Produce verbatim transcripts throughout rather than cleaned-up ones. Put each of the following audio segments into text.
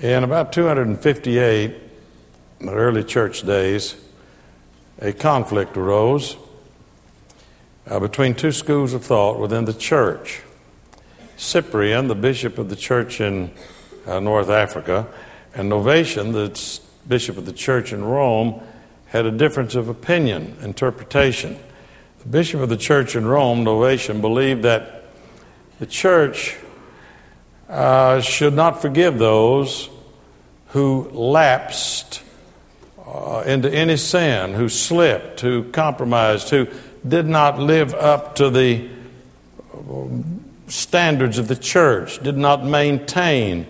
In about two hundred fifty-eight, in the early church days, a conflict arose uh, between two schools of thought within the church. Cyprian, the bishop of the church in uh, North Africa, and Novatian, the bishop of the church in Rome, had a difference of opinion, interpretation. The bishop of the church in Rome, Novatian, believed that the church Uh, should not forgive those who lapsed uh, into any sin, who slipped, who compromised, who did not live up to the standards of the church, did not maintain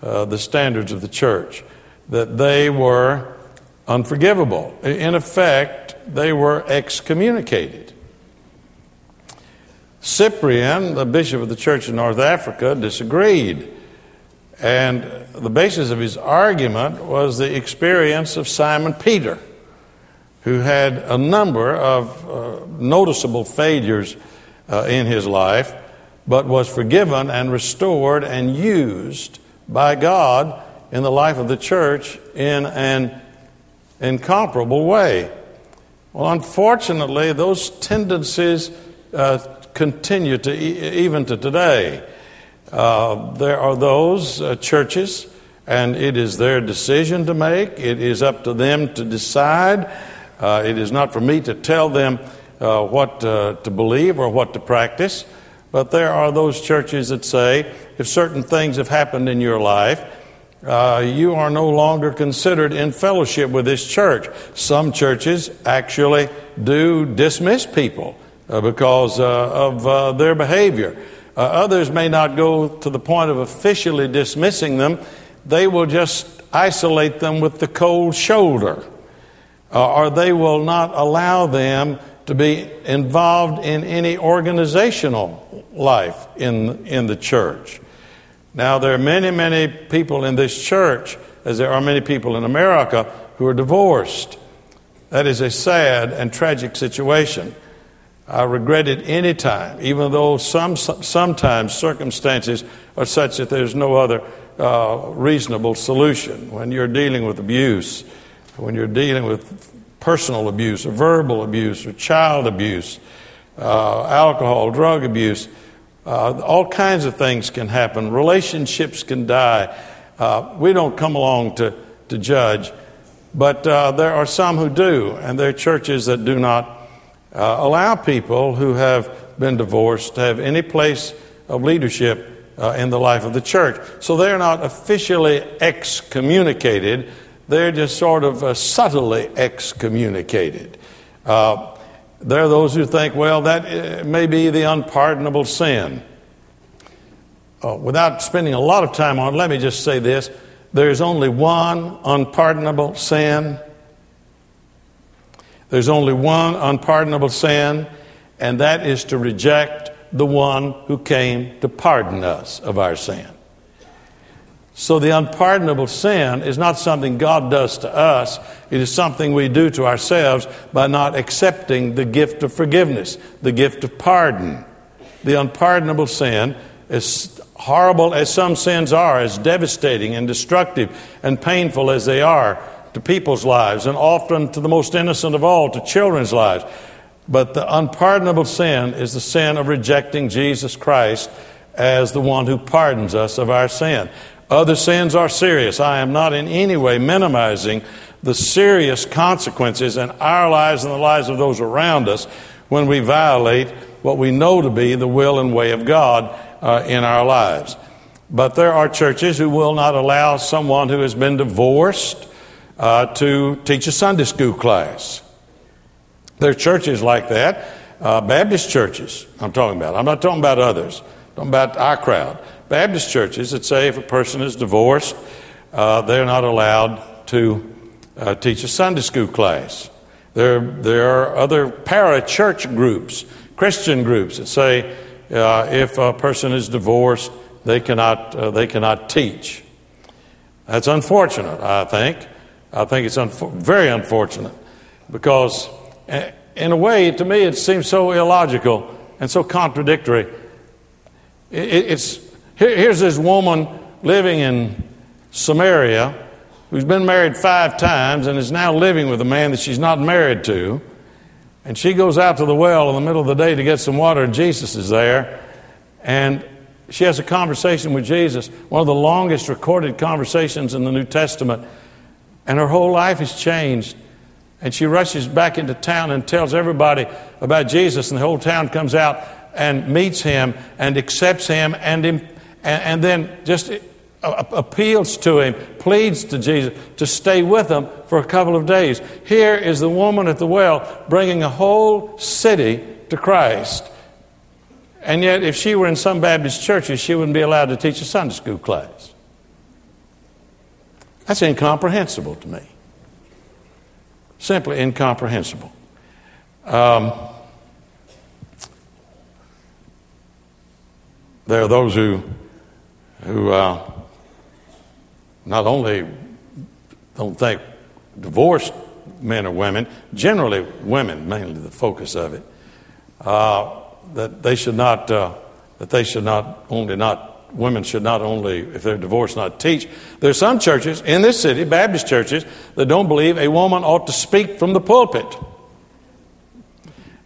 uh, the standards of the church, that they were unforgivable. In effect, they were excommunicated. Cyprian, the bishop of the church in North Africa, disagreed. And the basis of his argument was the experience of Simon Peter, who had a number of uh, noticeable failures uh, in his life, but was forgiven and restored and used by God in the life of the church in an incomparable way. Well, unfortunately, those tendencies Uh, continue to even to today. Uh, there are those uh, churches, and it is their decision to make. It is up to them to decide. Uh, it is not for me to tell them uh, what uh, to believe or what to practice. But there are those churches that say, if certain things have happened in your life, uh, you are no longer considered in fellowship with this church. Some churches actually do dismiss people Uh, because uh, of uh, their behavior. Uh, others may not go to the point of officially dismissing them. They will just isolate them with the cold shoulder, uh, or they will not allow them to be involved in any organizational life in, in the church. Now, there are many, many people in this church, as there are many people in America, who are divorced. That is a sad and tragic situation. I regret it any time, even though some sometimes circumstances are such that there's no other uh, reasonable solution. When you're dealing with abuse, when you're dealing with personal abuse, or verbal abuse, or child abuse, uh, alcohol, drug abuse, uh, all kinds of things can happen. Relationships can die. Uh, we don't come along to, to judge, but uh, there are some who do, and there are churches that do not Uh, allow people who have been divorced to have any place of leadership uh, in the life of the church. So they're not officially excommunicated. They're just sort of uh, subtly excommunicated. Uh, there are those who think, well, that may be the unpardonable sin. Uh, without spending a lot of time on it, let me just say this. There is only one unpardonable sin. There's only one unpardonable sin, and that is to reject the one who came to pardon us of our sin. So the unpardonable sin is not something God does to us. It is something we do to ourselves by not accepting the gift of forgiveness, the gift of pardon. The unpardonable sin, as horrible as some sins are, as devastating and destructive and painful as they are, to people's lives, and often to the most innocent of all, to children's lives. But the unpardonable sin is the sin of rejecting Jesus Christ as the one who pardons us of our sin. Other sins are serious. I am not in any way minimizing the serious consequences in our lives and the lives of those around us when we violate what we know to be the will and way of God uh, in our lives. But there are churches who will not allow someone who has been divorced Uh, to teach a Sunday school class. There are churches like that, uh, Baptist churches I'm talking about. I'm not talking about others. I'm talking about our crowd. Baptist churches that say if a person is divorced, uh, they're not allowed to uh, teach a Sunday school class. There, there are other parachurch groups, Christian groups that say uh, if a person is divorced, they cannot, uh, they cannot teach. That's unfortunate, I think. I think it's un- very unfortunate because, in a way, to me, it seems so illogical and so contradictory. It, it's here, here's this woman living in Samaria, who's been married five times and is now living with a man that she's not married to. And she goes out to the well in the middle of the day to get some water, and Jesus is there. And she has a conversation with Jesus, one of the longest recorded conversations in the New Testament. And her whole life is changed. And she rushes back into town and tells everybody about Jesus. And the whole town comes out and meets him and accepts him and him, and, and then just appeals to him, pleads to Jesus to stay with them for a couple of days. Here is the woman at the well bringing a whole city to Christ. And yet, if she were in some Baptist churches, she wouldn't be allowed to teach a Sunday school class. That's incomprehensible to me. Simply incomprehensible. Um, there are those who, who uh, not only don't think divorced men or women, generally women, mainly the focus of it, uh, that they should not, uh, that they should not only not, women should not only, if they're divorced, not teach. There's some churches in this city, Baptist churches, that don't believe a woman ought to speak from the pulpit.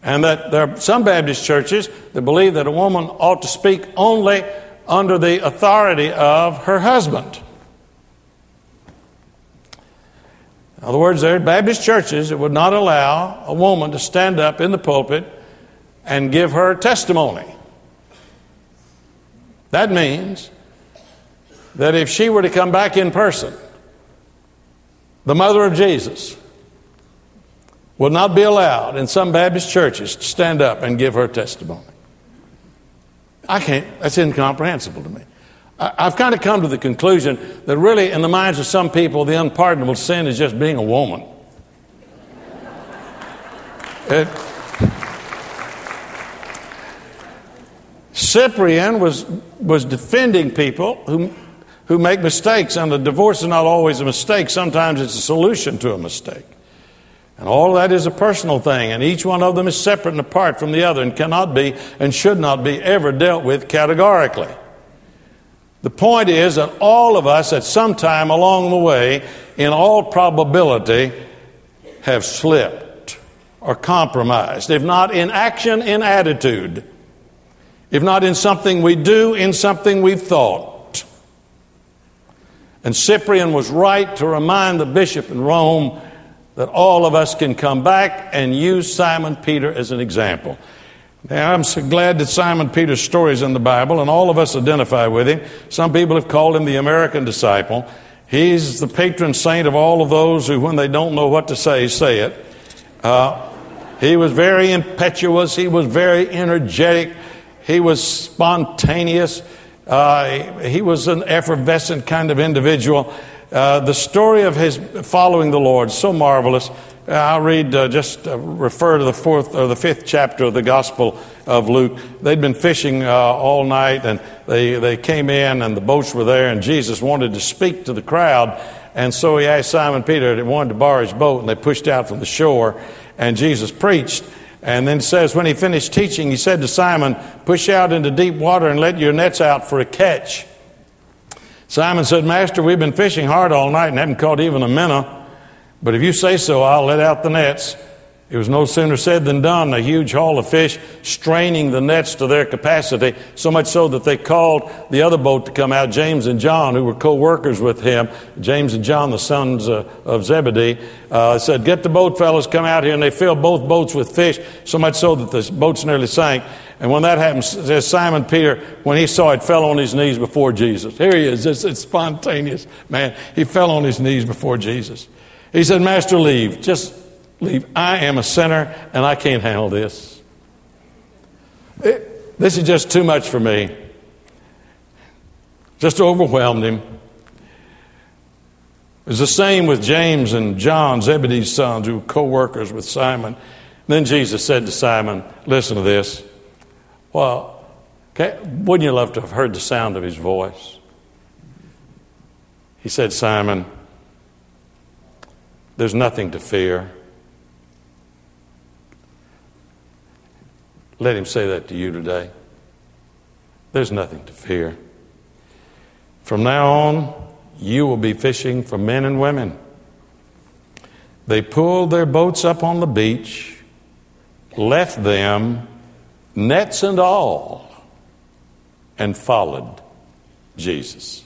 And that there are some Baptist churches that believe that a woman ought to speak only under the authority of her husband. In other words, there are Baptist churches that would not allow a woman to stand up in the pulpit and give her testimony. That means that if she were to come back in person, the mother of Jesus would not be allowed in some Baptist churches to stand up and give her testimony. I can't, that's incomprehensible to me. I, I've kind of come to the conclusion that really in the minds of some people, the unpardonable sin is just being a woman. It, Cyprian was was defending people who who make mistakes, and a divorce is not always a mistake. Sometimes it's a solution to a mistake. And all that is a personal thing, and each one of them is separate and apart from the other and cannot be and should not be ever dealt with categorically. The point is that all of us at some time along the way, in all probability, have slipped or compromised, if not in action, in attitude. If not in something we do, in something we've thought. And Cyprian was right to remind the bishop in Rome that all of us can come back and use Simon Peter as an example. Now, I'm so glad that Simon Peter's story is in the Bible, and all of us identify with him. Some people have called him the American disciple. He's the patron saint of all of those who, when they don't know what to say, say it. Uh, he was very impetuous. He was very energetic. He was spontaneous. Uh, he was an effervescent kind of individual. Uh, the story of his following the Lord is so marvelous. Uh, I'll read, uh, just uh, refer to the fourth or the fifth chapter of the Gospel of Luke. They'd been fishing uh, all night, and they, they came in, and the boats were there, and Jesus wanted to speak to the crowd. And so he asked Simon Peter if he wanted to borrow his boat, and they pushed out from the shore, and Jesus preached. And then it says, when he finished teaching, he said to Simon, push out into deep water and let your nets out for a catch. Simon said, Master, we've been fishing hard all night and haven't caught even a minnow. But if you say so, I'll let out the nets. It was no sooner said than done. A huge haul of fish straining the nets to their capacity, so much so that they called the other boat to come out, James and John, who were co-workers with him. James and John, the sons uh, of Zebedee, uh, said, get the boat, fellas, come out here. And they filled both boats with fish, so much so that the boats nearly sank. And when that happened, says Simon Peter, when he saw it, fell on his knees before Jesus. Here he is. It's, it's spontaneous, man. He fell on his knees before Jesus. He said, Master, leave. Just leave. I am a sinner and I can't handle this. It, this is just too much for me. Just overwhelmed him. It was the same with James and John, Zebedee's sons, who were co-workers with Simon. Then Jesus said to Simon, listen to this. Well, okay, wouldn't you love to have heard the sound of his voice? He said, Simon, there's nothing to fear. Let him say that to you today. There's nothing to fear. From now on, you will be fishing for men and women. They pulled their boats up on the beach, left them, nets and all, and followed Jesus.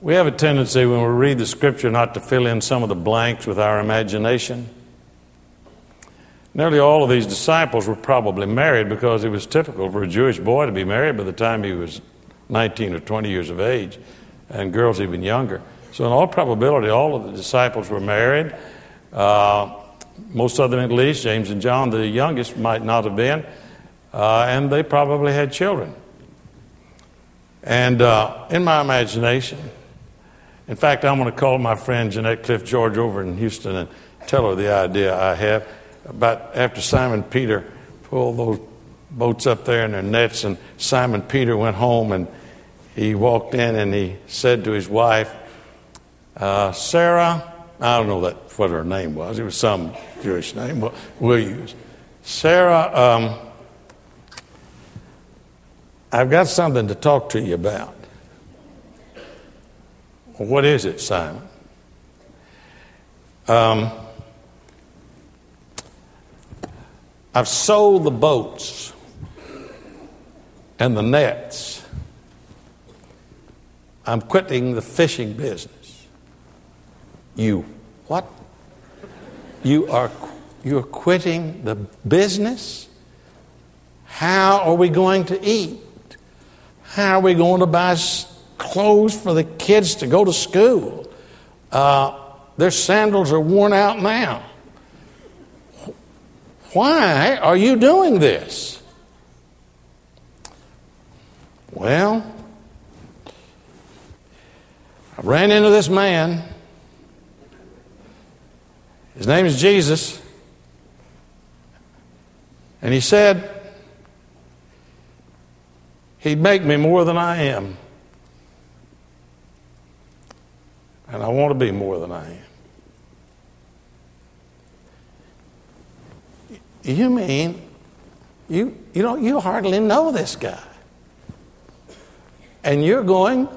We have a tendency when we read the scripture not to fill in some of the blanks with our imagination. Nearly all of these disciples were probably married because it was typical for a Jewish boy to be married by the time he was nineteen or twenty years of age, and girls even younger. So in all probability, all of the disciples were married. Uh, most of them at least, James and John, the youngest, might not have been. Uh, and they probably had children. And uh, in my imagination, in fact, I'm going to call my friend Jeanette Cliff George over in Houston and tell her the idea I have about after Simon Peter pulled those boats up there in their nets, and Simon Peter went home and he walked in and he said to his wife, uh, Sarah, I don't know that what her name was. It was some Jewish name. We'll use Sarah. Um, I've got something to talk to you about. What is it, Simon? Um, I've sold the boats and the nets. I'm quitting the fishing business. You what? You are you're quitting the business? How are we going to eat? How are we going to buy clothes for the kids to go to school? Uh, their sandals are worn out now. Why are you doing this? Well, I ran into this man. His name is Jesus. And he said, he'd make me more than I am. And I want to be more than I am. You mean, you you don't you hardly know this guy. And you're going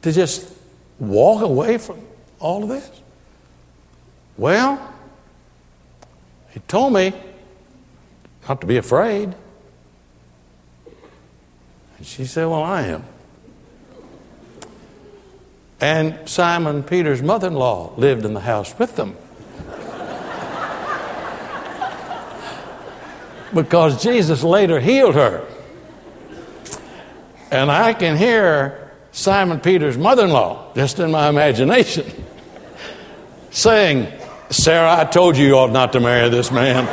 to just walk away from all of this? Well, he told me not to be afraid. She said, well, I am. And Simon Peter's mother-in-law lived in the house with them. Because Jesus later healed her. And I can hear Simon Peter's mother-in-law, just in my imagination, saying, Sarah, I told you you ought not to marry this man.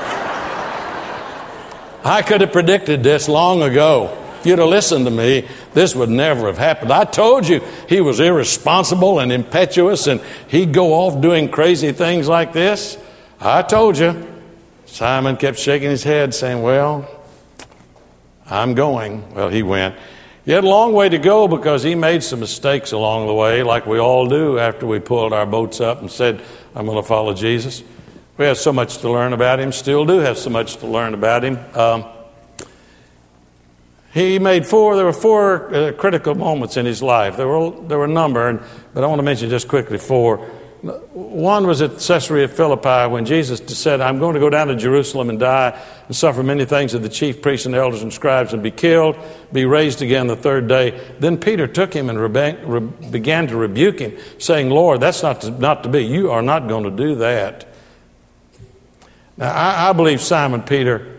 I could have predicted this long ago. If you'd have listened to me, this would never have happened. I told you he was irresponsible and impetuous and he'd go off doing crazy things like this. I told you. Simon kept shaking his head saying, well, I'm going. Well, he went. He had a long way to go because he made some mistakes along the way, like we all do after we pulled our boats up and said, I'm going to follow Jesus. We have so much to learn about him, still do have so much to learn about him. Um, He made four, there were four uh, critical moments in his life. There were there were a number, and, but I want to mention just quickly four. One was at Caesarea Philippi when Jesus said, I'm going to go down to Jerusalem and die and suffer many things of the chief priests and elders and scribes and be killed, be raised again the third day. Then Peter took him and rebe- re- began to rebuke him, saying, Lord, that's not to, not to be. You are not going to do that. Now, I, I believe Simon Peter...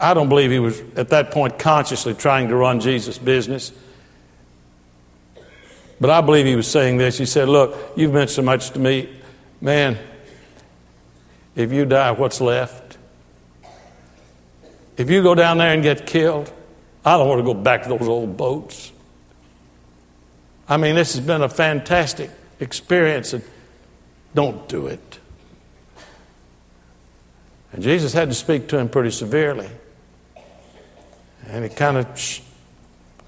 I don't believe he was, at that point, consciously trying to run Jesus' business. But I believe he was saying this. He said, look, you've meant so much to me. Man, if you die, what's left? If you go down there and get killed, I don't want to go back to those old boats. I mean, this has been a fantastic experience. And don't do it. And Jesus had to speak to him pretty severely. And he kind of sh-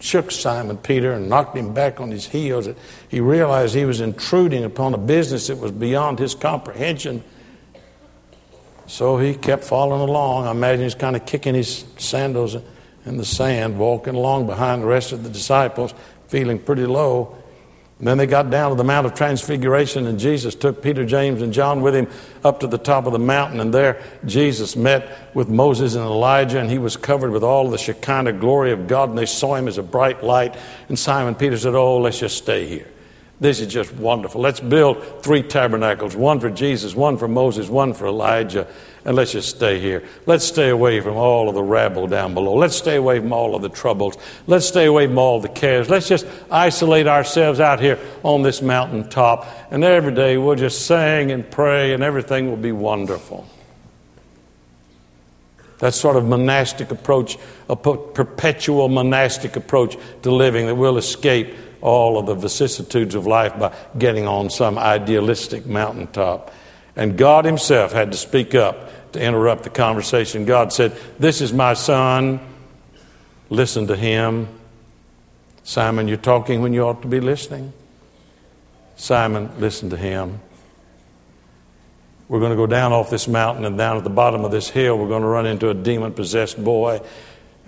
shook Simon Peter and knocked him back on his heels. He realized he was intruding upon a business that was beyond his comprehension. So he kept following along. I imagine he's kind of kicking his sandals and in the sand, walking along behind the rest of the disciples, feeling pretty low. And then they got down to the Mount of Transfiguration, and Jesus took Peter, James, and John with him up to the top of the mountain. And there Jesus met with Moses and Elijah, and he was covered with all the Shekinah glory of God, and they saw him as a bright light. And Simon Peter said, oh, let's just stay here. This is just wonderful. Let's build three tabernacles, one for Jesus, one for Moses, one for Elijah, and let's just stay here. Let's stay away from all of the rabble down below. Let's stay away from all of the troubles. Let's stay away from all the cares. Let's just isolate ourselves out here on this mountain top, and every day we'll just sing and pray, and everything will be wonderful. That sort of monastic approach, a perpetual monastic approach to living that will escape all of the vicissitudes of life by getting on some idealistic mountaintop. And God himself had to speak up to interrupt the conversation. God said, this is my son. Listen to him. Simon, you're talking when you ought to be listening. Simon, listen to him. We're going to go down off this mountain, and down at the bottom of this hill, we're going to run into a demon-possessed boy.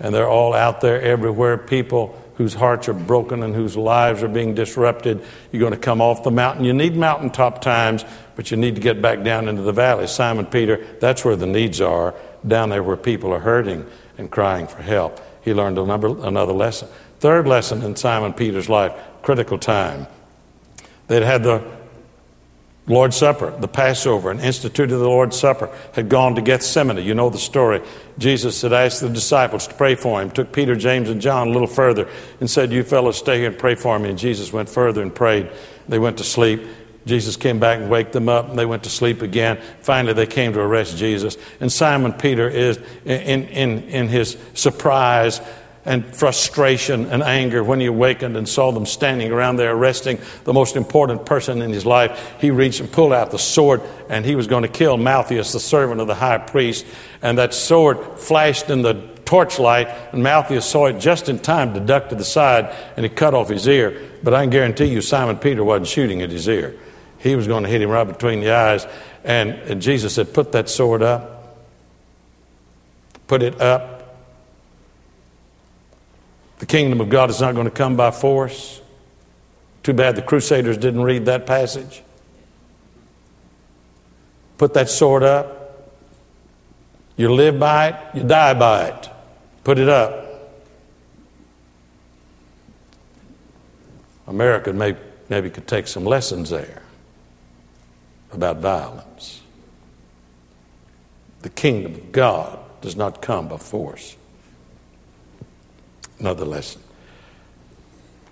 And they're all out there everywhere, people whose hearts are broken and whose lives are being disrupted. You're going to come off the mountain. You need mountaintop times, but you need to get back down into the valley. Simon Peter, that's where the needs are, down there where people are hurting and crying for help. He learned another lesson. Third lesson in Simon Peter's life, critical time. They'd had the Lord's Supper, the Passover, and instituted the Lord's Supper, had gone to Gethsemane. You know the story. Jesus had asked the disciples to pray for him, took Peter, James, and John a little further and said, you fellows stay here and pray for me. And Jesus went further and prayed. They went to sleep. Jesus came back and waked them up, and they went to sleep again. Finally, they came to arrest Jesus. And Simon Peter is in, in, in his surprise and frustration and anger, when he awakened and saw them standing around there arresting the most important person in his life, he reached and pulled out the sword, and he was going to kill Malchus, the servant of the high priest. And that sword flashed in the torchlight, and Malchus saw it just in time to duck to the side, and it cut off his ear. But I can guarantee you Simon Peter wasn't shooting at his ear. He was going to hit him right between the eyes. And, and Jesus said, put that sword up. Put it up. The kingdom of God is not going to come by force. Too bad the Crusaders didn't read that passage. Put that sword up. You live by it, you die by it. Put it up. America may, maybe could take some lessons there about violence. The kingdom of God does not come by force. Another lesson.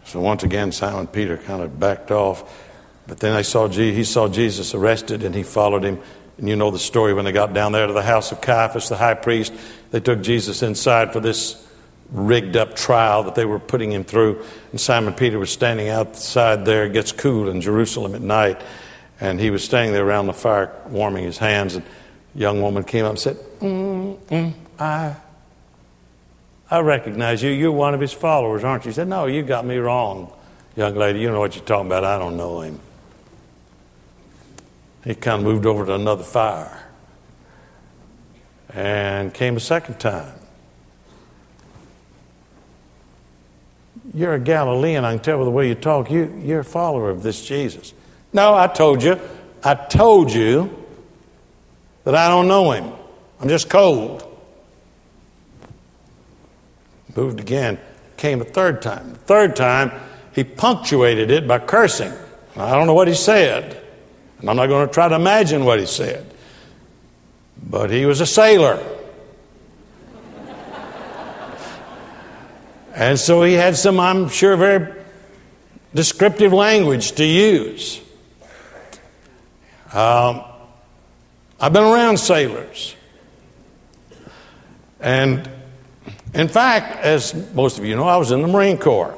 So once again, Simon Peter kind of backed off. But then I saw G- he saw Jesus arrested, and he followed him. And you know the story. When they got down there to the house of Caiaphas, the high priest, they took Jesus inside for this rigged up trial that they were putting him through. And Simon Peter was standing outside there. It gets cool in Jerusalem at night. And he was standing there around the fire warming his hands. And a young woman came up and said, mm, mm, I I recognize you. You're one of his followers, aren't you? He said, no, you got me wrong, young lady. You know what you're talking about. I don't know him. He kind of moved over to another fire and came a second time. You're a Galilean. I can tell by the way you talk. You, you're a follower of this Jesus. No, I told you. I told you that I don't know him. I'm just cold. Moved again, came a third time. The third time, he punctuated it by cursing. I don't know what he said, and I'm not going to try to imagine what he said. But he was a sailor. And so he had some, I'm sure, very descriptive language to use. Um, I've been around sailors. And in fact, as most of you know, I was in the Marine Corps.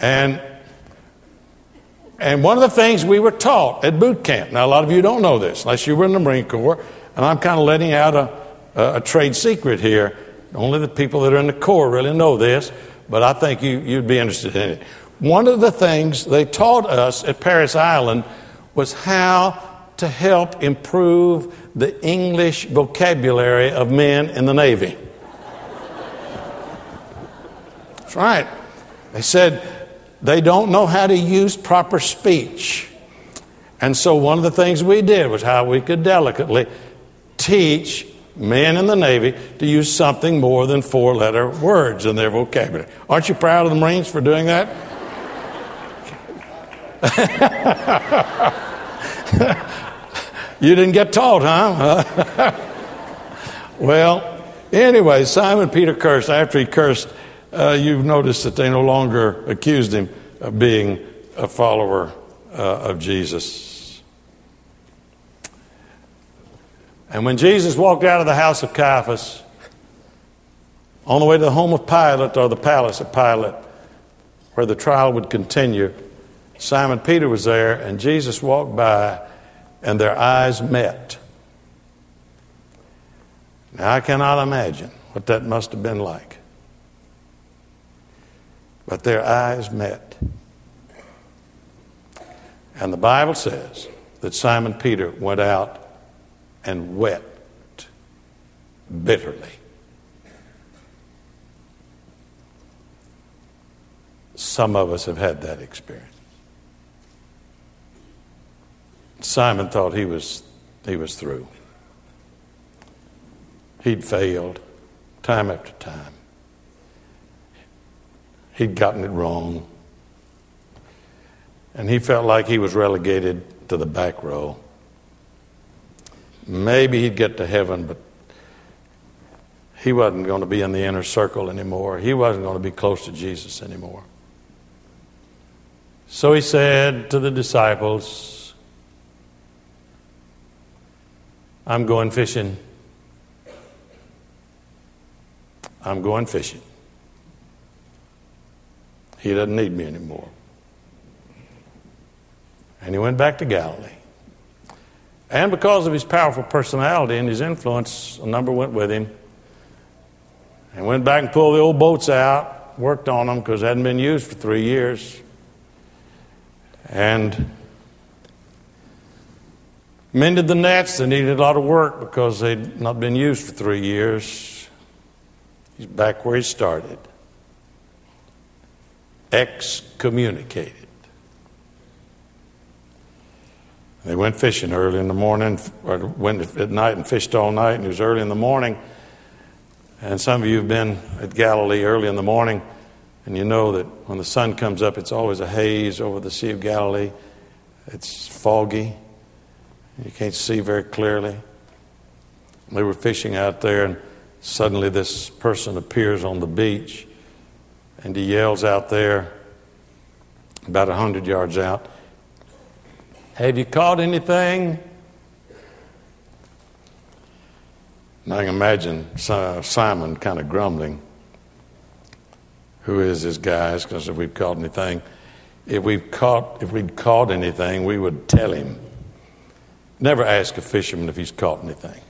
And and one of the things we were taught at boot camp, now a lot of you don't know this, unless you were in the Marine Corps, and I'm kind of letting out a, a, a trade secret here. Only the people that are in the Corps really know this, but I think you, you'd be interested in it. One of the things they taught us at Paris Island was how to help improve the English vocabulary of men in the Navy. That's right. They said they don't know how to use proper speech. And so one of the things we did was how we could delicately teach men in the Navy to use something more than four-letter words in their vocabulary. Aren't you proud of the Marines for doing that? You didn't get taught, huh? Well, anyway, Simon Peter cursed. After he cursed, uh, you've noticed that they no longer accused him of being a follower uh, of Jesus. And when Jesus walked out of the house of Caiaphas, on the way to the home of Pilate, or the palace of Pilate, where the trial would continue, Simon Peter was there, and Jesus walked by, and their eyes met. Now, I cannot imagine what that must have been like. But their eyes met. And the Bible says that Simon Peter went out and wept bitterly. Some of us have had that experience. Simon thought he was he was through. He'd failed time after time. He'd gotten it wrong. And he felt like he was relegated to the back row. Maybe he'd get to heaven, but he wasn't going to be in the inner circle anymore. He wasn't going to be close to Jesus anymore. So he said to the disciples, I'm going fishing. I'm going fishing. He doesn't need me anymore. And he went back to Galilee. And because of his powerful personality and his influence, a number went with him. And went back and pulled the old boats out, worked on them because they hadn't been used for three years. And mended the nets. They needed a lot of work because they'd not been used for three years. He's back where he started. Excommunicated. They went fishing early in the morning, or went at night and fished all night, and it was early in the morning. And some of you have been at Galilee early in the morning, and you know that when the sun comes up, it's always a haze over the Sea of Galilee. It's foggy. You can't see very clearly. They were fishing out there, and suddenly this person appears on the beach, and he yells out there about a hundred yards out, have you caught anything? And I can imagine Simon kind of grumbling. Who is this guy? Because if we've caught anything, if we've caught, if we'd caught anything, we would tell him. Never ask a fisherman if he's caught anything.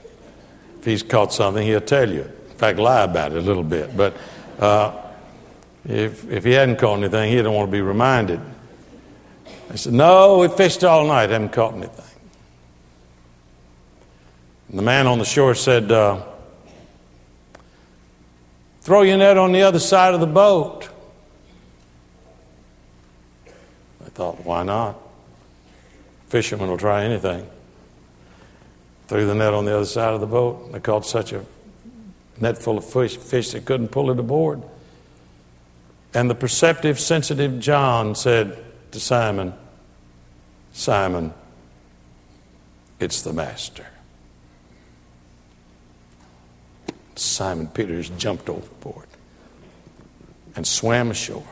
If he's caught something, he'll tell you. In fact, lie about it a little bit. But uh, if if he hadn't caught anything, he don't want to be reminded. I said, no, we fished all night, haven't caught anything. And the man on the shore said, uh, throw your net on the other side of the boat. I thought, why not? Fishermen will try anything. Threw the net on the other side of the boat, and they caught such a net full of fish, fish they couldn't pull it aboard. And the perceptive, sensitive John said to Simon, Simon, it's the Master. Simon Peter jumped overboard and swam ashore.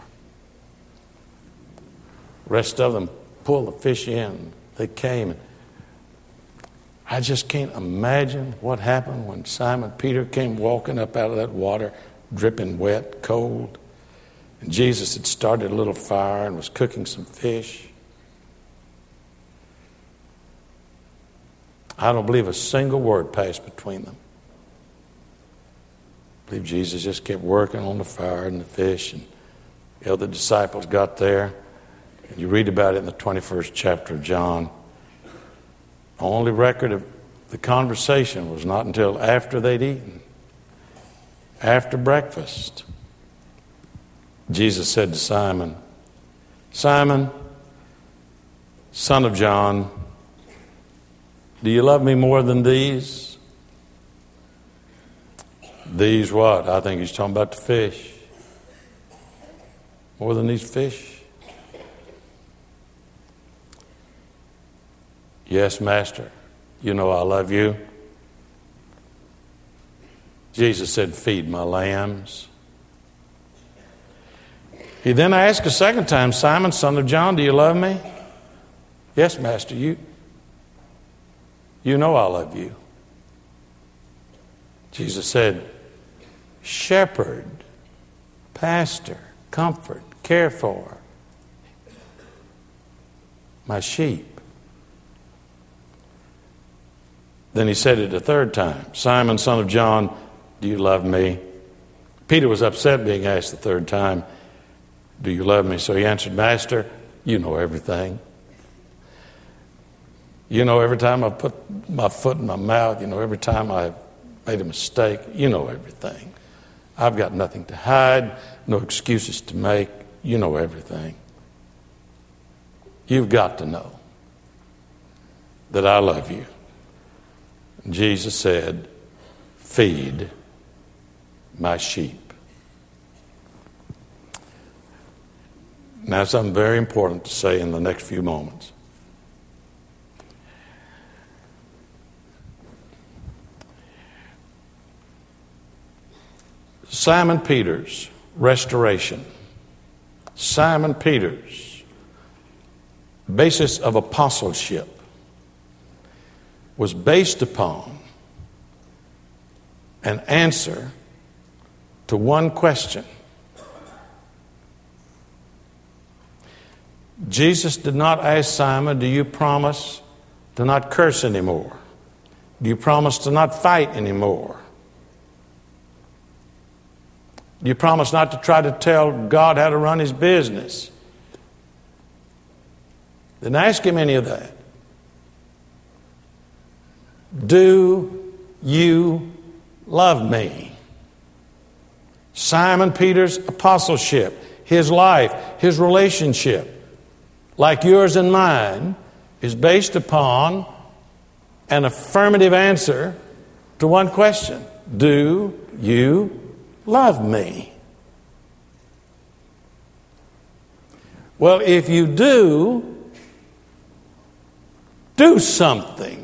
The rest of them pulled the fish in. They came and I just can't imagine what happened when Simon Peter came walking up out of that water, dripping wet, cold. And Jesus had started a little fire and was cooking some fish. I don't believe a single word passed between them. I believe Jesus just kept working on the fire and the fish. And the other disciples got there. And you read about it in the twenty-first chapter of John. The only record of the conversation was not until after they'd eaten, after breakfast. Jesus said to Simon, Simon, son of John, do you love me more than these? These what? I think he's talking about the fish. More than these fish? Yes, Master, you know I love you. Jesus said, feed my lambs. He then asked a second time, Simon, son of John, do you love me? Yes, Master, you, you know I love you. Jesus said, shepherd, pastor, comfort, care for my sheep. Then he said it a third time, Simon, son of John, do you love me? Peter was upset being asked the third time, do you love me? So he answered, Master, you know everything. You know every time I put my foot in my mouth, you know every time I made a mistake, you know everything. I've got nothing to hide, no excuses to make, you know everything. You've got to know that I love you. And Jesus said, feed my sheep. Now something very important to say in the next few moments. Simon Peter's restoration. Simon Peter's basis of apostleship was based upon an answer to one question. Jesus did not ask Simon, do you promise to not curse anymore? Do you promise to not fight anymore? Do you promise not to try to tell God how to run his business? Didn't ask him any of that. Do you love me? Simon Peter's apostleship, his life, his relationship, like yours and mine, is based upon an affirmative answer to one question. Do you love me? Well, if you do, do something.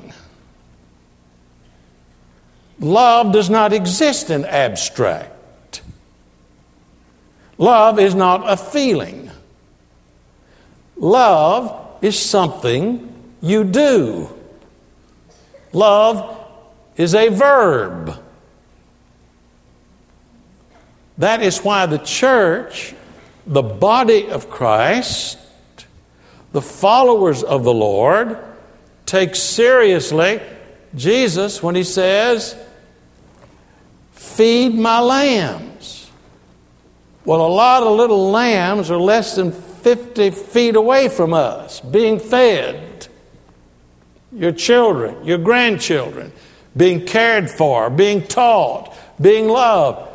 Love does not exist in abstract. Love is not a feeling. Love is something you do. Love is a verb. That is why the church, the body of Christ, the followers of the Lord, take seriously Jesus when he says, feed my lambs. Well, a lot of little lambs are less than fifty feet away from us, being fed, your children, your grandchildren, being cared for, being taught, being loved.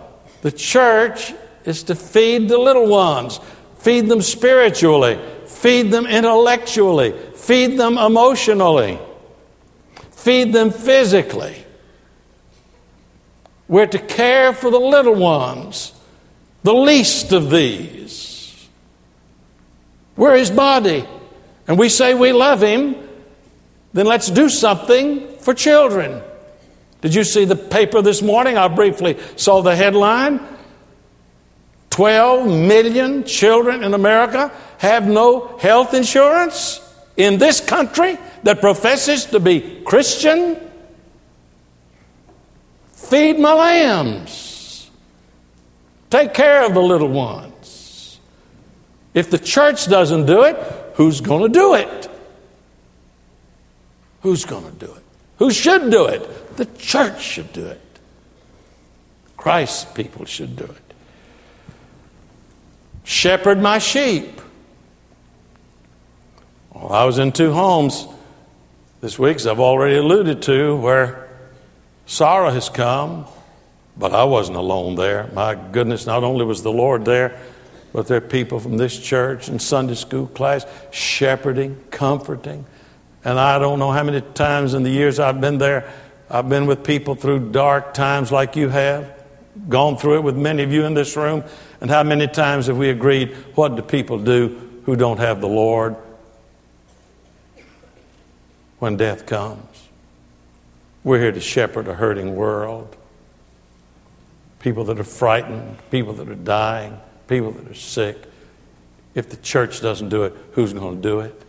The church is to feed the little ones, feed them spiritually, feed them intellectually, feed them emotionally, feed them physically. We're to care for the little ones, the least of these. We're his body, and we say we love him, then let's do something for children. Did you see the paper this morning? I briefly saw the headline. twelve million children in America have no health insurance in this country that professes to be Christian. Feed my lambs. Take care of the little ones. If the church doesn't do it, who's going to do it? Who's going to do it? Who should do it? The church should do it. Christ's people should do it. Shepherd my sheep. Well, I was in two homes this week, as I've already alluded to, where sorrow has come, but I wasn't alone there. My goodness, not only was the Lord there, but there are people from this church and Sunday school class shepherding, comforting. And I don't know how many times in the years I've been there, I've been with people through dark times like you have, gone through it with many of you in this room. And how many times have we agreed, what do people do who don't have the Lord when death comes? We're here to shepherd a hurting world. People that are frightened, people that are dying, people that are sick. If the church doesn't do it, who's going to do it?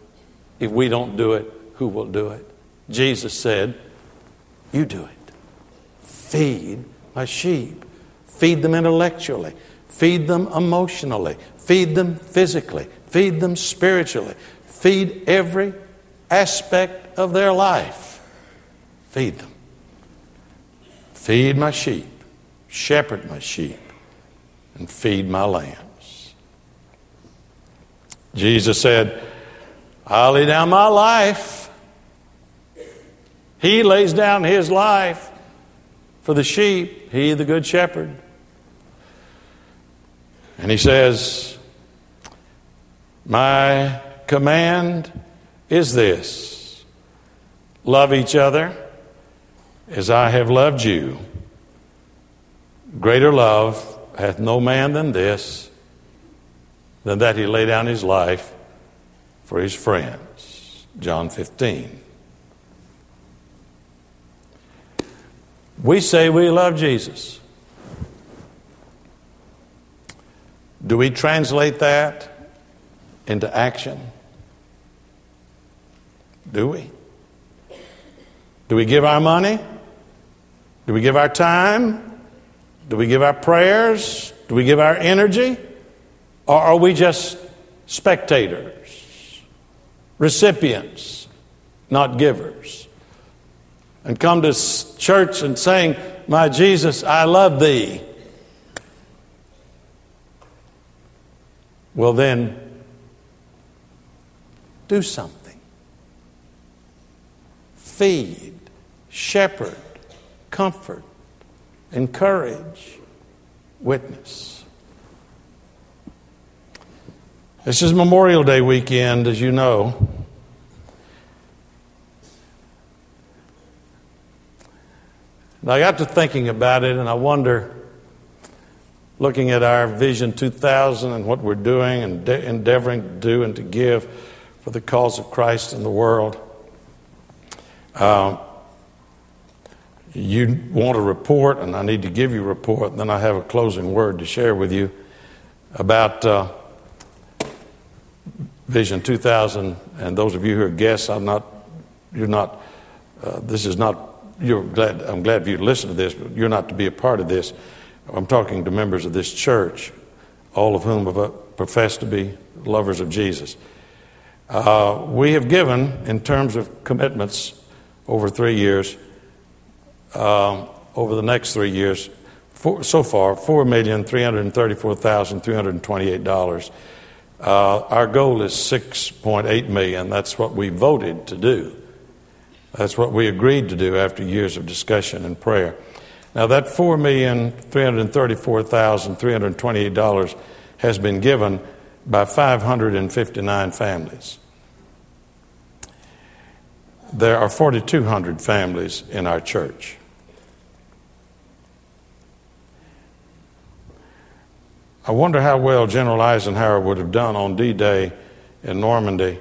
If we don't do it, who will do it? Jesus said, you do it. Feed my sheep. Feed them intellectually. Feed them emotionally. Feed them physically. Feed them spiritually. Feed every aspect of their life. Feed them. Feed my sheep. Shepherd my sheep. And feed my lambs. Jesus said, I'll lay down my life. He lays down his life for the sheep. He, the good shepherd. And he says, my command is this. Love each other as I have loved you. Greater love hath no man than this, than that he lay down his life for his friends. John fifteen. We say we love Jesus. Do we translate that into action? Do we? Do we give our money? Do we give our time? Do we give our prayers? Do we give our energy? Or are we just spectators? Recipients, not givers. And come to church and saying, my Jesus, I love thee. Well then, do something. Feed, shepherd, comfort, encourage, witness. This is Memorial Day weekend, as you know. And I got to thinking about it, and I wonder, looking at our Vision two thousand and what we're doing and de- endeavoring to do and to give for the cause of Christ in the world. Um, you want a report, and I need to give you a report, and then I have a closing word to share with you about Uh, Vision two thousand, and those of you who are guests, I'm not, you're not, uh, this is not, you're glad, I'm glad for you to listen to this, but you're not to be a part of this. I'm talking to members of this church, all of whom have professed to be lovers of Jesus. Uh, we have given, in terms of commitments over three years, um, over the next three years, for, so far, four million three hundred thirty-four thousand three hundred twenty-eight dollars. Uh, our goal is six point eight million. That's what we voted to do. That's what we agreed to do after years of discussion and prayer. Now that four million three hundred thirty-four thousand three hundred twenty-eight dollars has been given by five hundred fifty-nine families. There are four thousand two hundred families in our church. I wonder how well General Eisenhower would have done on D-Day in Normandy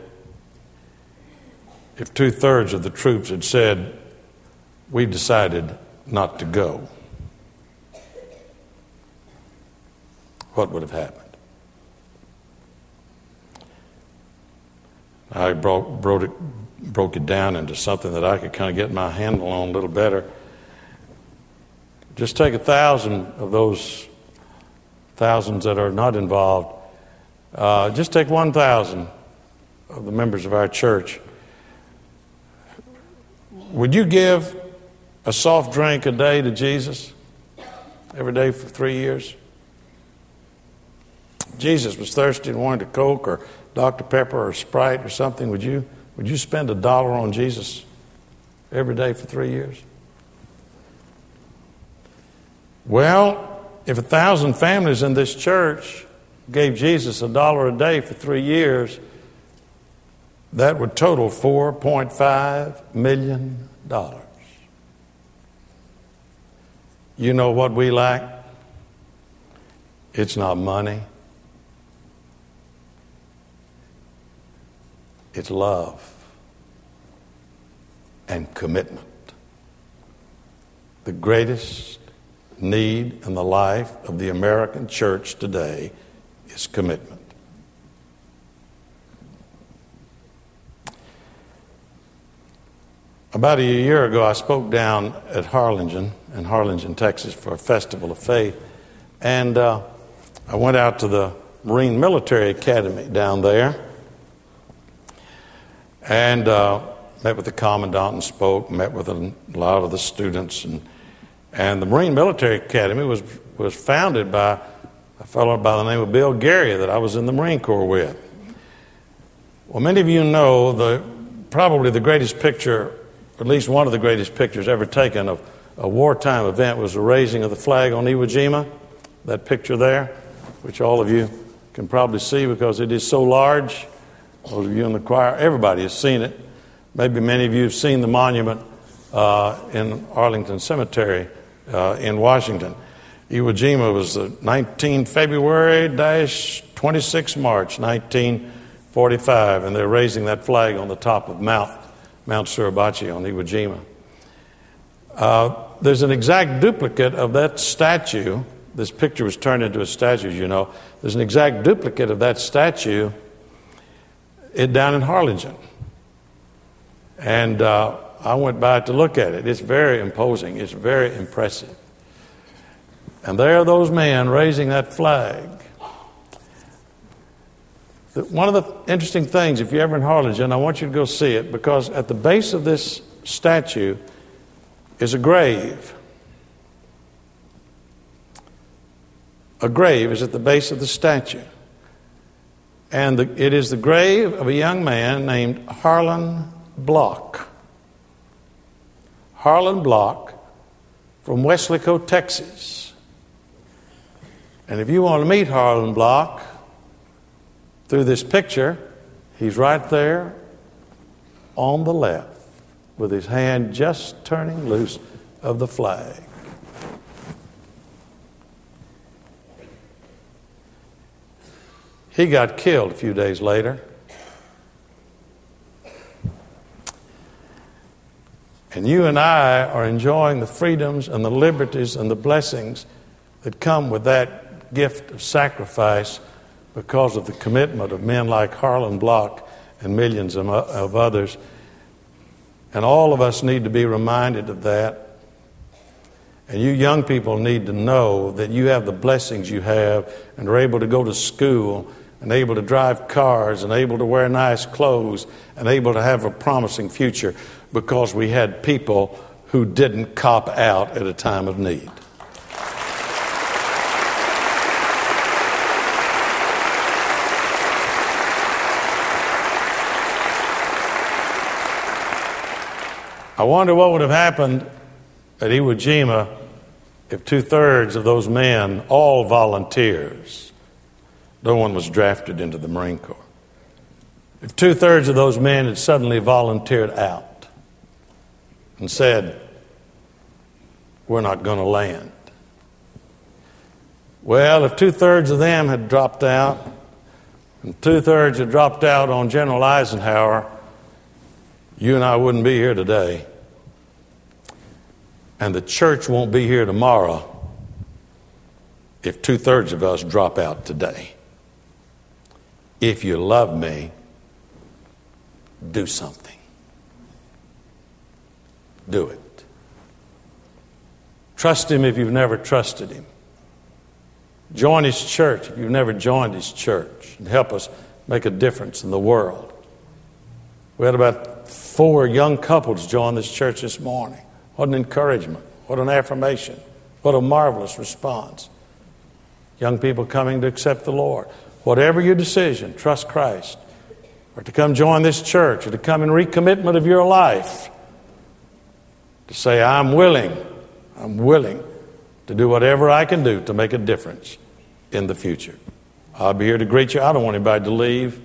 if two-thirds of the troops had said, we've decided not to go. What would have happened? I broke, broke, it, broke it down into something that I could kind of get my handle on a little better. Just take a thousand of those thousands that are not involved. Uh, just take one thousand of the members of our church. Would you give a soft drink a day to Jesus every day for three years? If Jesus was thirsty and wanted a Coke or Doctor Pepper or Sprite or something, would you, would you spend a dollar on Jesus every day for three years? Well, if a thousand families in this church gave Jesus a dollar a day for three years, that would total four point five million dollars. You know what we lack? It's not money. It's love and commitment. The greatest need in the life of the American church today is commitment. About a year ago, I spoke down at Harlingen, in Harlingen, Texas, for a festival of faith. And uh, I went out to the Marine Military Academy down there. And uh, met with the commandant and spoke, met with a lot of the students. And, and the Marine Military Academy was, was founded by a fellow by the name of Bill Gary that I was in the Marine Corps with. Well, many of you know the probably the greatest picture, at least one of the greatest pictures ever taken of a wartime event was the raising of the flag on Iwo Jima. That picture there, which all of you can probably see because it is so large. Those of you in the choir, everybody has seen it. Maybe many of you have seen the monument uh, in Arlington Cemetery uh, in Washington. Iwo Jima was the nineteenth February to twenty-sixth March nineteen forty-five, and they're raising that flag on the top of Mount Mount Suribachi on Iwo Jima. Uh, there's an exact duplicate of that statue. This picture was turned into a statue, as you know. There's an exact duplicate of that statue it down in Harlingen. And uh, I went by to look at it. It's very imposing. It's very impressive. And there are those men raising that flag. One of the interesting things, if you're ever in Harlingen, I want you to go see it, because at the base of this statue is a grave. A grave is at the base of the statue. And the, it is the grave of a young man named Harlan Block. Harlan Block from Weslaco, Texas. And if you want to meet Harlan Block through this picture, he's right there on the left with his hand just turning loose of the flag. He got killed a few days later. And you and I are enjoying the freedoms and the liberties and the blessings that come with that gift of sacrifice because of the commitment of men like Harlan Block and millions of, of others. And all of us need to be reminded of that. And you young people need to know that you have the blessings you have and are able to go to school and able to drive cars and able to wear nice clothes and able to have a promising future because we had people who didn't cop out at a time of need. I wonder what would have happened at Iwo Jima if two-thirds of those men, all volunteers, no one was drafted into the Marine Corps. If two-thirds of those men had suddenly volunteered out and said, we're not going to land. Well, if two-thirds of them had dropped out, and two-thirds had dropped out on General Eisenhower, you and I wouldn't be here today. And the church won't be here tomorrow if two-thirds of us drop out today. If you love me, do something. Do it. Trust him if you've never trusted him. Join his church if you've never joined his church, and help us make a difference in the world. We had about four young couples join this church this morning. What an encouragement. What an affirmation. What a marvelous response. Young people coming to accept the Lord. Whatever your decision, trust Christ. Or to come join this church, or to come in recommitment of your life. To say, I'm willing, I'm willing to do whatever I can do to make a difference in the future. I'll be here to greet you. I don't want anybody to leave.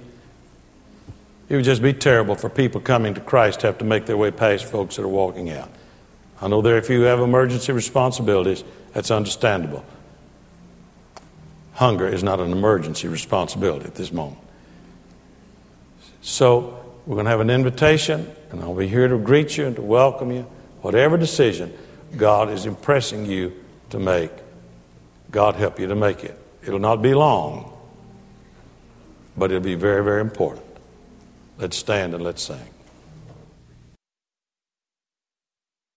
It would just be terrible for people coming to Christ to have to make their way past folks that are walking out. I know there are a few who have emergency responsibilities. That's understandable. Hunger is not an emergency responsibility at this moment. So we're going to have an invitation, and I'll be here to greet you and to welcome you. Whatever decision God is impressing you to make, God help you to make it. It'll not be long, but it'll be very, very important. Let's stand and let's sing.